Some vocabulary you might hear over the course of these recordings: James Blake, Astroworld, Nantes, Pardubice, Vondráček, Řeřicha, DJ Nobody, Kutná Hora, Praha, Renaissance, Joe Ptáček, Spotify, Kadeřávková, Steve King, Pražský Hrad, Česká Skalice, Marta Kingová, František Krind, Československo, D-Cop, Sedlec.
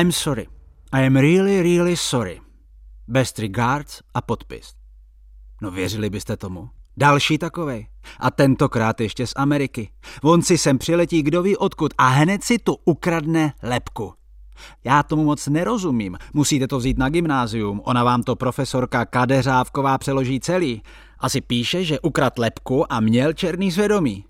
I'm sorry. I am really, really sorry. Best regards a podpis. No věřili byste tomu? Další takovej. A tentokrát ještě z Ameriky. On si sem přiletí kdo ví odkud a hned si tu ukradne lebku. Já tomu moc nerozumím. Musíte to vzít na gymnázium. Ona vám to profesorka Kadeřávková přeloží celý. Asi píše, že ukradl lebku a měl černý svědomí.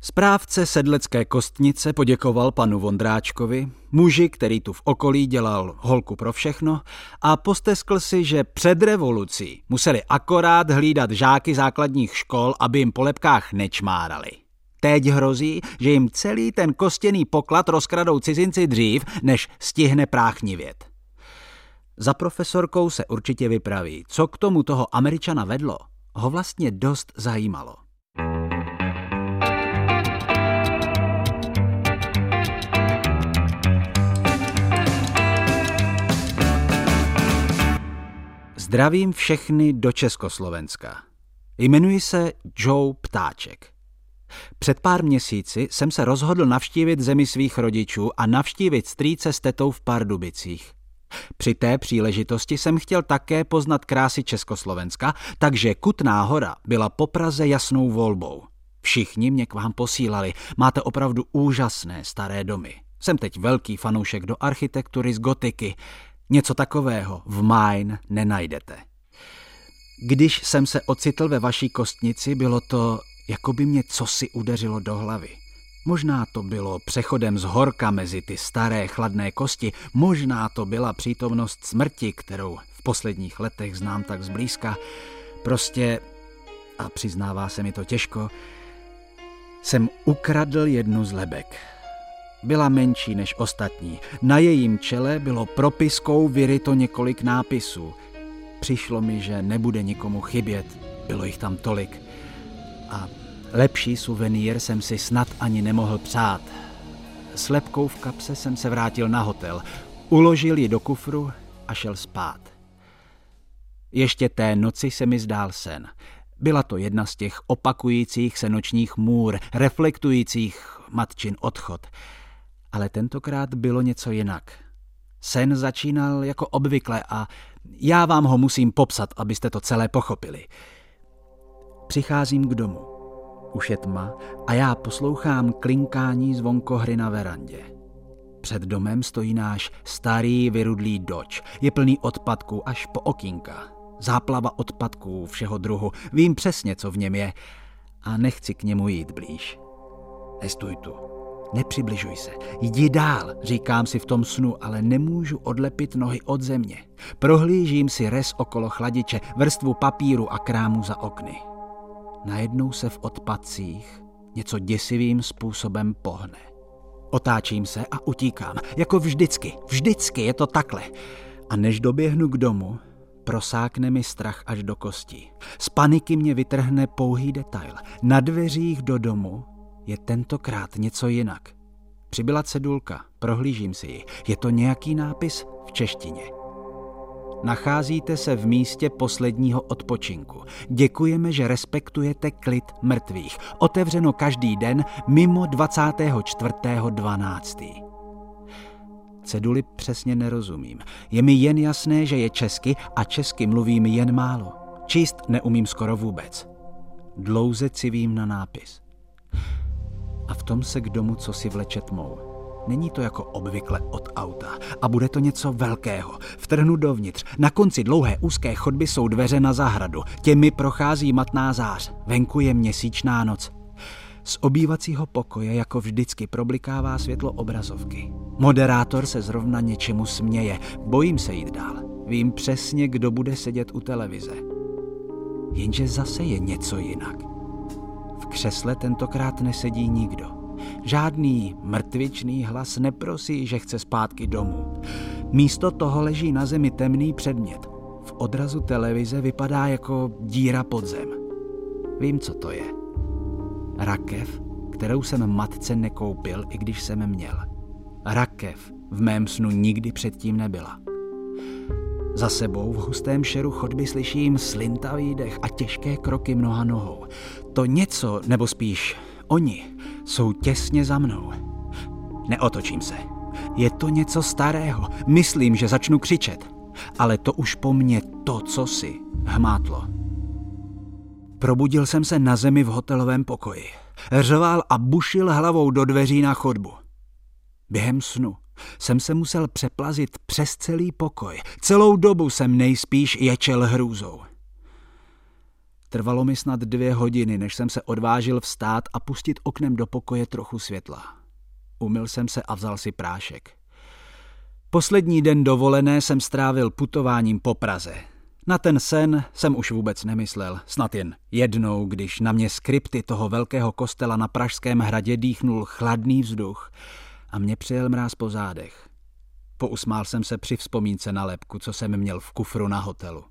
Správce sedlecké kostnice poděkoval panu Vondráčkovi, muži, který tu v okolí dělal holku pro všechno, a posteskl si, že před revolucí museli akorát hlídat žáky základních škol, aby jim po lebkách nečmárali. Teď hrozí, že jim celý ten kostěný poklad rozkradou cizinci dřív, než stihne práchnivět. Za profesorkou se určitě vypraví, co k tomu toho Američana vedlo, ho vlastně dost zajímalo. Zdravím všechny do Československa. Jmenuji se Joe Ptáček. Před pár měsíci jsem se rozhodl navštívit zemi svých rodičů a navštívit strýce s tetou v Pardubicích. Při té příležitosti jsem chtěl také poznat krásy Československa, takže Kutná Hora byla po Praze jasnou volbou. Všichni mě k vám posílali, máte opravdu úžasné staré domy. Jsem teď velký fanoušek do architektury z gotiky. Něco takového v Main nenajdete. Když jsem se ocitl ve vaší kostnici, bylo to, jako by mě cosi udeřilo do hlavy. Možná to bylo přechodem z horka mezi ty staré chladné kosti, možná to byla přítomnost smrti, kterou v posledních letech znám tak zblízka. Prostě, a přiznává se mi to těžko, jsem ukradl jednu z lebek. Byla menší než ostatní. Na jejím čele bylo propiskou vyryto několik nápisů. Přišlo mi, že nebude nikomu chybět, bylo jich tam tolik. A lepší suvenýr jsem si snad ani nemohl přát. S lebkou v kapse jsem se vrátil na hotel, uložil ji do kufru a šel spát. Ještě té noci se mi zdál sen. Byla to jedna z těch opakujících se nočních můr, reflektujících matčin odchod. Ale tentokrát bylo něco jinak. Sen začínal jako obvykle a já vám ho musím popsat, abyste to celé pochopili. Přicházím k domu. Už je tma a já poslouchám klinkání zvonkohry na verandě. Před domem stojí náš starý vyrudlý Dodge. Je plný odpadků až po okýnka. Záplava odpadků všeho druhu. Vím přesně, co v něm je a nechci k němu jít blíž. Nestůj tu. Nepřibližuj se, jdi dál, říkám si v tom snu, ale nemůžu odlepit nohy od země. Prohlížím si rez okolo chladiče, vrstvu papíru a krámu za okny. Najednou se v odpadcích něco děsivým způsobem pohne. Otáčím se a utíkám, jako vždycky je to takhle. A než doběhnu k domu, prosákne mi strach až do kostí. Z paniky mě vytrhne pouhý detail. Na dveřích do domu je tentokrát něco jinak. Přibyla cedulka, prohlížím si ji. Je to nějaký nápis v češtině. Nacházíte se v místě posledního odpočinku. Děkujeme, že respektujete klid mrtvých. Otevřeno každý den mimo 24.12. Ceduli přesně nerozumím. Je mi jen jasné, že je česky a česky mluvím jen málo. Číst neumím skoro vůbec. Dlouze civím na nápis. A v tom se k domu cosi vleče tmou. Není to jako obvykle od auta. A bude to něco velkého. Vtrhnu dovnitř. Na konci dlouhé úzké chodby jsou dveře na zahradu. Těmi prochází matná zář. Venku je měsíčná noc. Z obývacího pokoje jako vždycky problikává světlo obrazovky. Moderátor se zrovna něčemu směje. Bojím se jít dál. Vím přesně, kdo bude sedět u televize. Jenže zase je něco jinak. V křesle tentokrát nesedí nikdo. Žádný mrtvičný hlas neprosí, že chce zpátky domů. Místo toho leží na zemi temný předmět. V odrazu televize vypadá jako díra pod zem. Vím, co to je. Rakev, kterou jsem matce nekoupil, i když jsem měl. Rakev v mém snu nikdy předtím nebyla. Za sebou v hustém šeru chodby slyším slintavý dech a těžké kroky mnoha nohou. To něco, nebo spíš oni, jsou těsně za mnou. Neotočím se. Je to něco starého. Myslím, že začnu křičet. Ale to už po mně to, co si, hmátlo. Probudil jsem se na zemi v hotelovém pokoji. Řval a bušil hlavou do dveří na chodbu. Během snu jsem se musel přeplazit přes celý pokoj. Celou dobu jsem nejspíš ječel hrůzou. Trvalo mi snad 2 hodiny, než jsem se odvážil vstát a pustit oknem do pokoje trochu světla. Umyl jsem se a vzal si prášek. Poslední den dovolené jsem strávil putováním po Praze. Na ten sen jsem už vůbec nemyslel, snad jen jednou, když na mě z krypty toho velkého kostela na Pražském hradě dýchnul chladný vzduch a mě přijel mráz po zádech. Pousmál jsem se při vzpomínce na lebku, co jsem měl v kufru na hotelu.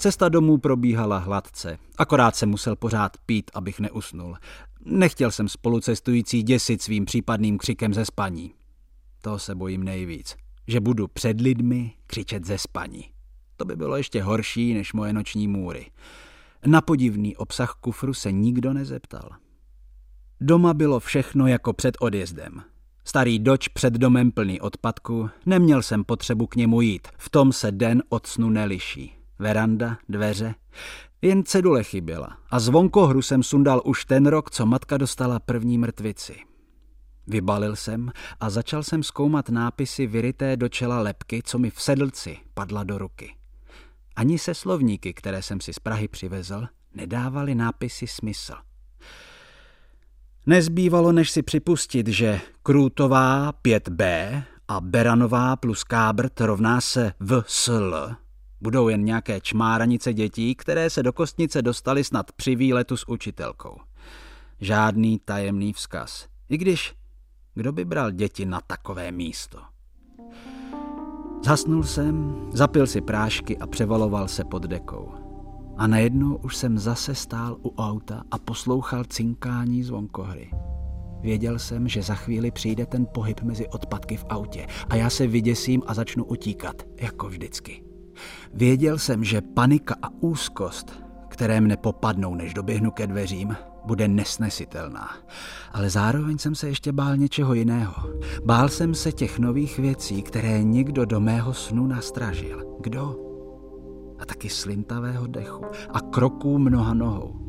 Cesta domů probíhala hladce, akorát jsem musel pořád pít, abych neusnul. Nechtěl jsem spolucestující děsit svým případným křikem ze spaní. To se bojím nejvíc, že budu před lidmi křičet ze spaní. To by bylo ještě horší než moje noční můry. Na podivný obsah kufru se nikdo nezeptal. Doma bylo všechno jako před odjezdem. Starý doč před domem plný odpadku, neměl jsem potřebu k němu jít, v tom se den od snu neliší. Veranda, dveře, jen cedule chyběla a z vonkohru jsem sundal už ten rok, co matka dostala první mrtvici. Vybalil jsem a začal jsem zkoumat nápisy vyryté do čela lebky, co mi v sedlci padla do ruky. Ani se slovníky, které jsem si z Prahy přivezl, nedávaly nápisy smysl. Nezbývalo, než si připustit, že Krůtová 5B a Beranová plus Kábrt rovná se VSL budou jen nějaké čmáranice dětí, které se do kostnice dostaly snad při výletu s učitelkou. Žádný tajemný vzkaz. I když, kdo by bral děti na takové místo? Zhasnul jsem, zapil si prášky a převaloval se pod dekou. A najednou už jsem zase stál u auta a poslouchal cinkání zvonkohry. Věděl jsem, že za chvíli přijde ten pohyb mezi odpadky v autě a já se vyděsím a začnu utíkat, jako vždycky. Věděl jsem, že panika a úzkost, které mne popadnou, než doběhnu ke dveřím, bude nesnesitelná. Ale zároveň jsem se ještě bál něčeho jiného. Bál jsem se těch nových věcí, které někdo do mého snu nastražil. Kdo? A taky slintavého dechu a kroků mnoha nohou.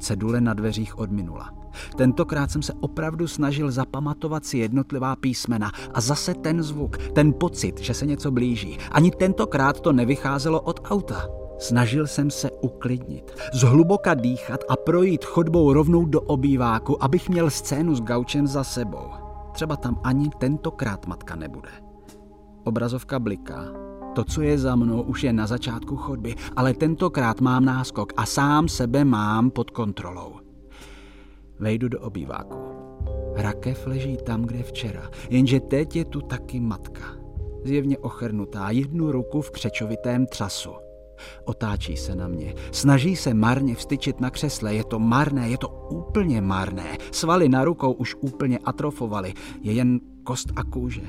Cedule na dveřích odminula. Tentokrát jsem se opravdu snažil zapamatovat si jednotlivá písmena a zase ten zvuk, ten pocit, že se něco blíží. Ani tentokrát to nevycházelo od auta. Snažil jsem se uklidnit, zhluboka dýchat a projít chodbou rovnou do obýváku, abych měl scénu s gaučem za sebou. Třeba tam ani tentokrát matka nebude. Obrazovka bliká. To, co je za mnou, už je na začátku chodby, ale tentokrát mám náskok a sám sebe mám pod kontrolou. Vejdu do obýváku. Rakev leží tam, kde včera, jenže teď je tu taky matka. Zjevně ochrnutá, jednu ruku v křečovitém třasu. Otáčí se na mě, snaží se marně vstyčit na křesle, je to marné, je to úplně marné. Svaly na rukou už úplně atrofovaly, je jen kost a kůže.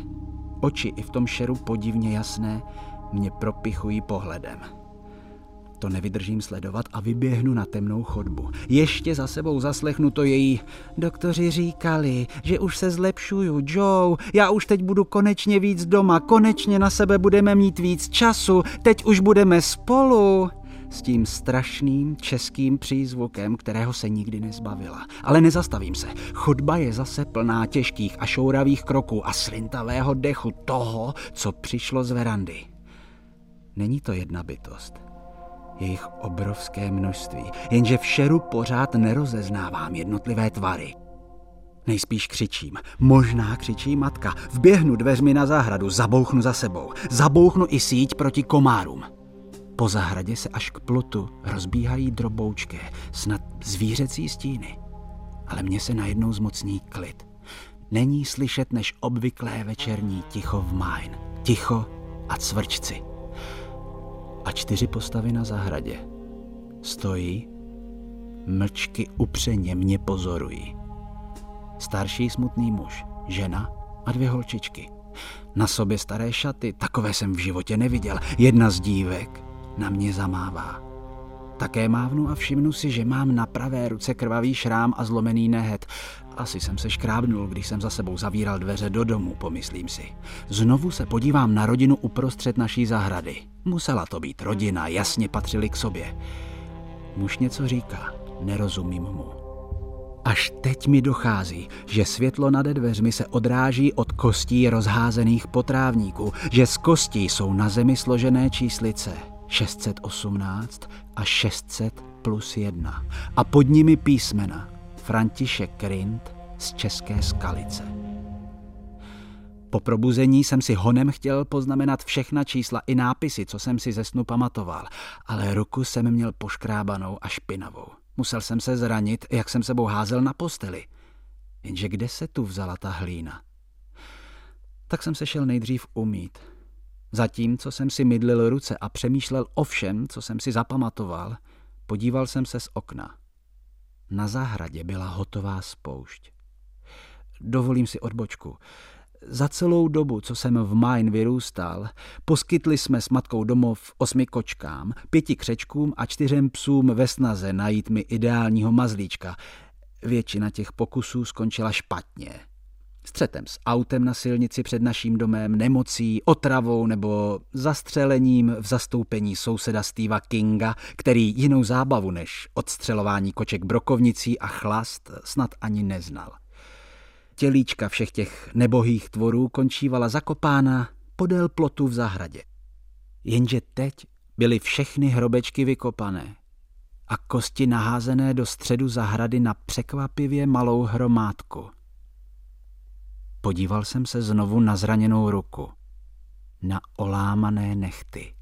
Oči i v tom šeru podivně jasné mě propichují pohledem. To nevydržím sledovat a vyběhnu na temnou chodbu. Ještě za sebou zaslechnu to její doktoři říkali, že už se zlepšuju, Joe, já už teď budu konečně víc doma, konečně na sebe budeme mít víc času, teď už budeme spolu. S tím strašným českým přízvukem, kterého se nikdy nezbavila. Ale nezastavím se. Chodba je zase plná těžkých a šouravých kroků a slintavého dechu toho, co přišlo z verandy. Není to jedna bytost. Je jich obrovské množství, jenže v šeru pořád nerozeznávám jednotlivé tvary. Nejspíš křičím, možná křičí matka. Vběhnu dveřmi na zahradu, zabouchnu za sebou, zabouchnu i síť proti komárům. Po zahradě se až k plotu rozbíhají droboučké, snad zvířecí stíny. Ale mně se najednou zmocní klid. Není slyšet než obvyklé večerní ticho v májn. Ticho a cvrčci. A 4 postavy na zahradě. Stojí, mlčky upřeně mě pozorují. starší smutný muž, žena a dvě holčičky. Na sobě staré šaty, takové jsem v životě neviděl. Jedna z dívek na mě zamává. Také mávnu a všimnu si, že mám na pravé ruce krvavý šrám a zlomený nehet. Asi jsem se škrábnul, když jsem za sebou zavíral dveře do domu, pomyslím si. Znovu se podívám na rodinu uprostřed naší zahrady. Musela to být rodina, jasně patřili k sobě. Muž něco říká, nerozumím mu. Až teď mi dochází, že světlo nade dveřmi se odráží od kostí rozházených po trávníku, že z kostí jsou na zemi složené číslice 618 a 600+1 a pod nimi písmena František Krind z České Skalice. Po probuzení jsem si honem chtěl poznamenat všechna čísla i nápisy, co jsem si ze snu pamatoval, ale ruku jsem měl poškrábanou a špinavou. Musel jsem se zranit, jak jsem sebou házel na posteli. Jenže kde se tu vzala ta hlína? Tak jsem se šel nejdřív umýt. Zatímco jsem si mydlil ruce a přemýšlel o všem, co jsem si zapamatoval, podíval jsem se z okna. Na zahradě byla hotová spoušť. Dovolím si odbočku. Za celou dobu, co jsem v Main vyrůstal, poskytli jsme s matkou domov 8 kočkám, 5 křečkům a 4 psům ve snaze najít mi ideálního mazlíčka. Většina těch pokusů skončila špatně. Střetem s autem na silnici před naším domem, nemocí, otravou nebo zastřelením v zastoupení souseda Steva Kinga, který jinou zábavu než odstřelování koček brokovnicí a chlast snad ani neznal. Tělíčka všech těch nebohých tvorů končívala zakopána podél plotu v zahradě. Jenže teď byly všechny hrobečky vykopané a kosti naházené do středu zahrady na překvapivě malou hromádku. Podíval jsem se znovu na zraněnou ruku, na olámané nehty.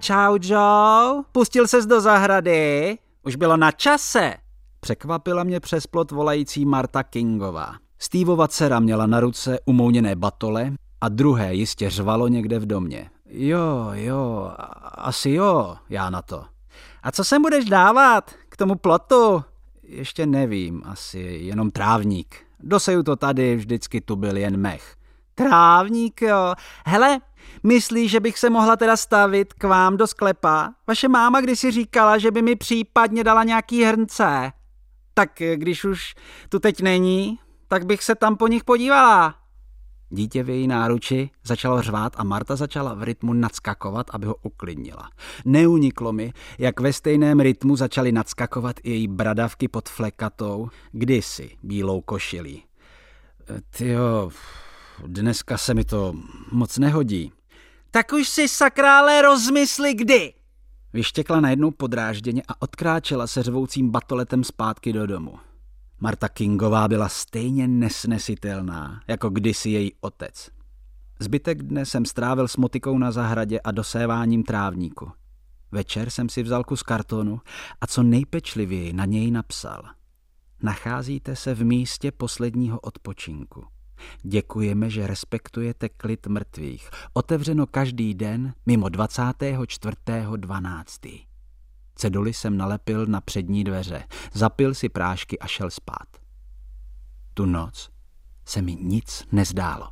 Čau, Joe, pustil ses do zahrady? Už bylo na čase. Překvapila mě přes plot volající Marta Kingová. Steveova dcera měla na ruce umouněné batole a druhé jistě řvalo někde v domě. Jo, asi jo, já na to. A co sem budeš dávat k tomu plotu? Ještě nevím, asi jenom trávník. Doseju to tady, vždycky tu byl jen mech. Trávník, jo. Hele, myslíš, že bych se mohla teda stavit k vám do sklepa? Vaše máma kdysi říkala, že by mi případně dala nějaký hrnce. Tak když už tu teď není, tak bych se tam po nich podívala. Dítě v její náruči začalo řvát a Marta začala v rytmu nadskakovat, aby ho uklidnila. Neuniklo mi, jak ve stejném rytmu začaly nadskakovat i její bradavky pod flekatou, kdysi bílou košilí. Tyjo, dneska se mi to moc nehodí. Tak už si sakrále rozmysli kdy. Vyštěkla najednou podrážděně a odkráčela se řvoucím batoletem zpátky do domu. Marta Kingová byla stejně nesnesitelná, jako kdysi její otec. Zbytek dne jsem strávil s motikou na zahradě a doséváním trávníku. Večer jsem si vzal kus kartonu a co nejpečlivěji na něj napsal. Nacházíte se v místě posledního odpočinku. Děkujeme, že respektujete klid mrtvých. Otevřeno každý den mimo 24.12. Ceduli jsem nalepil na přední dveře, zapil si prášky a šel spát. Tu noc se mi nic nezdálo.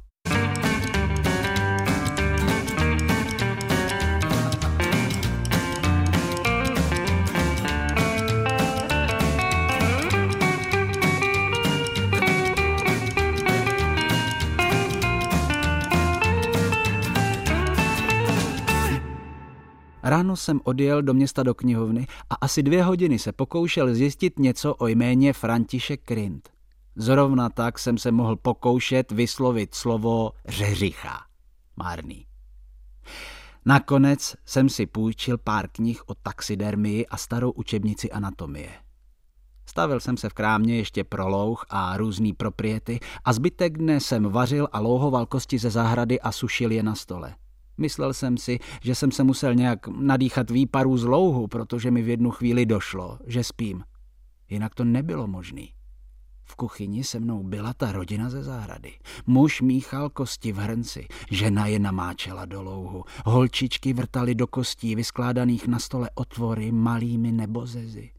Ráno jsem odjel do města do knihovny a asi 2 hodiny se pokoušel zjistit něco o jméně František Krind. Zrovna tak jsem se mohl pokoušet vyslovit slovo Řeřicha. Marný. Nakonec jsem si půjčil pár knih o taxidermii a starou učebnici anatomie. Stavil jsem se v krámě ještě prolouh a různý propriety a zbytek dne jsem vařil a louhoval kosti ze zahrady a sušil je na stole. Myslel jsem si, že jsem se musel nějak nadýchat výparů z louhu, protože mi v jednu chvíli došlo, že spím. Jinak to nebylo možný. V kuchyni se mnou byla ta rodina ze zahrady. Muž míchal kosti v hrnci, žena je namáčela do louhu, holčičky vrtaly do kostí vyskládaných na stole otvory malými nebozezy.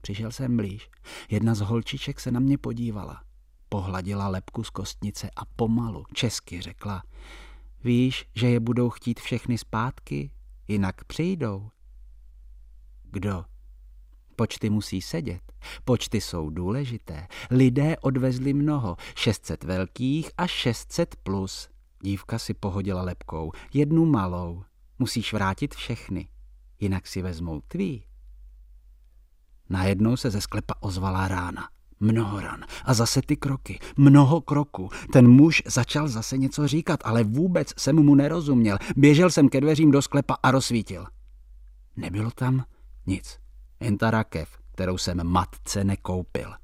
Přišel jsem blíž. Jedna z holčiček se na mě podívala. Pohladila lebku z kostnice a pomalu česky řekla: víš, že je budou chtít všechny zpátky, jinak přijdou. Kdo? Počty musí sedět. Počty jsou důležité. Lidé odvezli mnoho. 600 velkých a 600 plus. Dívka si pohodila lebkou. Jednu malou. Musíš vrátit všechny. Jinak si vezmou tvý. Najednou se ze sklepa ozvala rána. Mnoho ran. A zase ty kroky. Mnoho kroků. Ten muž začal zase něco říkat, ale vůbec jsem mu nerozuměl. Běžel jsem ke dveřím do sklepa a rozsvítil. Nebylo tam nic. Jen ta rakev, kterou jsem matce nekoupil.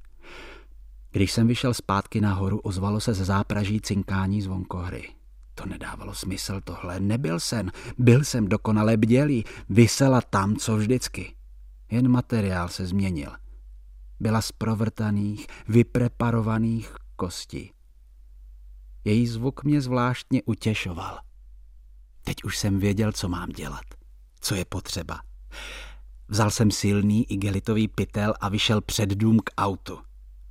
Když jsem vyšel zpátky nahoru, ozvalo se ze zápraží cinkání zvonkohry. To nedávalo smysl, tohle nebyl sen. Byl jsem dokonale bdělý. Visela tam, co vždycky. Jen materiál se změnil. Byla z provrtaných, vypreparovaných kostí. Její zvuk mě zvláštně utěšoval. Teď už jsem věděl, co mám dělat, co je potřeba. Vzal jsem silný igelitový pytel a vyšel před dům k autu.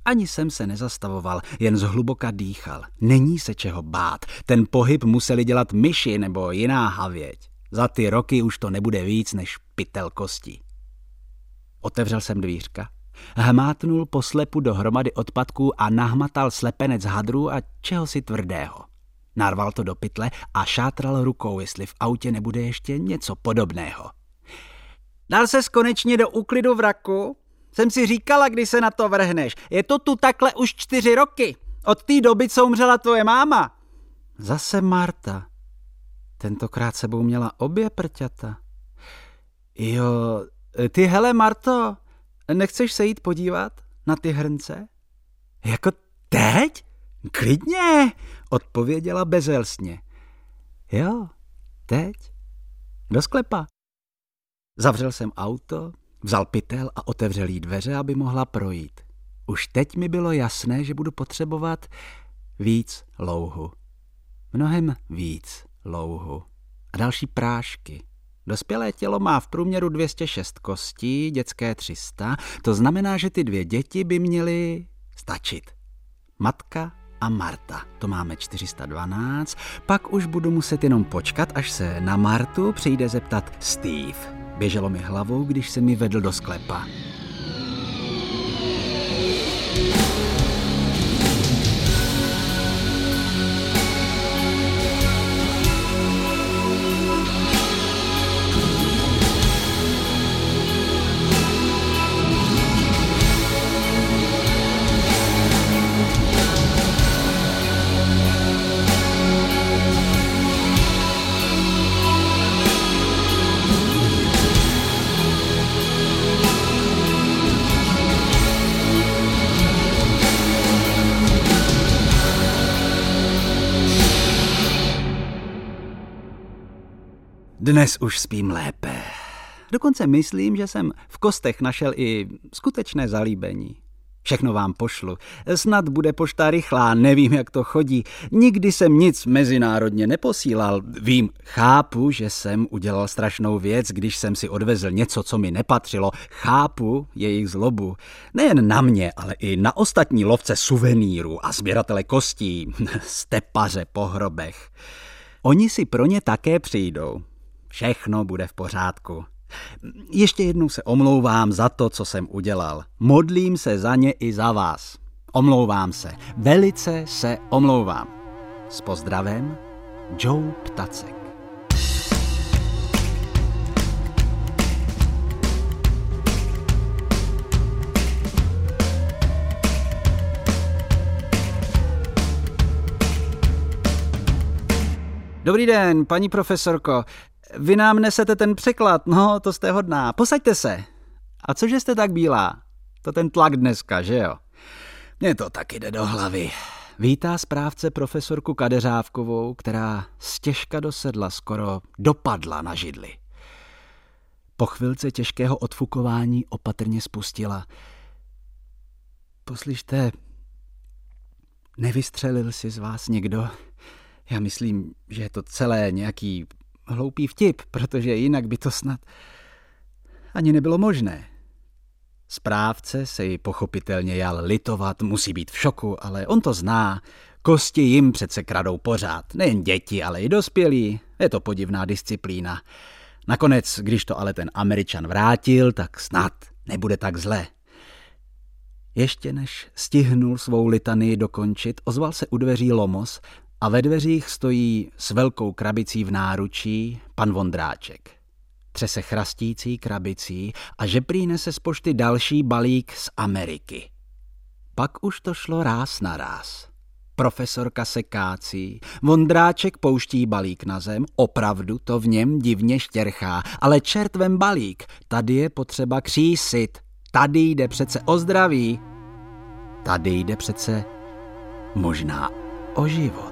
Ani jsem se nezastavoval, jen zhluboka dýchal. Není se čeho bát, ten pohyb museli dělat myši nebo jiná havěť. Za ty roky už to nebude víc než pytel kostí. Otevřel jsem dvířka, hmátnul poslepu dohromady odpadků a nahmatal slepenec hadrů a čehosi tvrdého. Narval to do pytle a šátral rukou, jestli v autě nebude ještě něco podobného. Dal ses konečně do úklidu vraku? Jsem si říkala, když se na to vrhneš. Je to tu takhle už 4 roky. Od té doby, co umřela tvoje máma. Zase Marta. Tentokrát sebou měla obě prťata. Jo, ty hele Marto, nechceš se jít podívat na ty hrnce? Jako teď? Klidně, odpověděla bezelstně. Jo, teď. Do sklepa. Zavřel jsem auto, vzal pytel a otevřel jí dveře, aby mohla projít. Už teď mi bylo jasné, že budu potřebovat víc louhu. Mnohem víc louhu. A další prášky. Dospělé tělo má v průměru 206 kostí, dětské 300. To znamená, že ty 2 děti by měly stačit. Matka a Marta, to máme 412. Pak už budu muset jenom počkat, až se na Martu přijde zeptat Steve. Běželo mi hlavou, když se mi vedl do sklepa. Dnes už spím lépe. Dokonce myslím, že jsem v kostech našel i skutečné zalíbení. Všechno vám pošlu. Snad bude pošta rychlá, nevím, jak to chodí. Nikdy jsem nic mezinárodně neposílal. Vím, chápu, že jsem udělal strašnou věc, když jsem si odvezl něco, co mi nepatřilo. Chápu jejich zlobu. Nejen na mě, ale i na ostatní lovce suvenýrů a sběratele kostí, stepaře po hrobech. Oni si pro ně také přijdou. Všechno bude v pořádku. Ještě jednou se omlouvám za to, co jsem udělal. Modlím se za ně i za vás. Omlouvám se. Velice se omlouvám. S pozdravem, Joe Ptáček. Dobrý den, paní profesorko. Vy nám nesete ten překlad, no, to jste hodná. Posaďte se. A cože jste tak bílá? To ten tlak dneska, že jo? Mně to taky jde do hlavy. vítá správce profesorku Kadeřávkovou, která stěžka do sedla skoro dopadla na židli. Po chvilce těžkého odfukování opatrně spustila. Poslyšte, nevystřelil si z vás někdo? Já myslím, že je to celé nějaký hloupý vtip, protože jinak by to snad ani nebylo možné. Správce se ji pochopitelně jal litovat, musí být v šoku, ale on to zná. Kosti jim přece kradou pořád, nejen děti, ale i dospělí. Je to podivná disciplína. Nakonec, když to ale ten Američan vrátil, tak snad nebude tak zle. Ještě než stihnul svou litanii dokončit, ozval se u dveří Lomos a ve dveřích stojí s velkou krabicí v náručí pan Vondráček. Třese chrastící krabicí a že prý nese z pošty další balík z Ameriky. Pak už to šlo ráz na ráz. Profesorka se kácí, Vondráček pouští balík na zem, opravdu to v něm divně štěrchá, ale čert vem balík, tady je potřeba křísit, tady jde přece o zdraví, tady jde přece možná o život.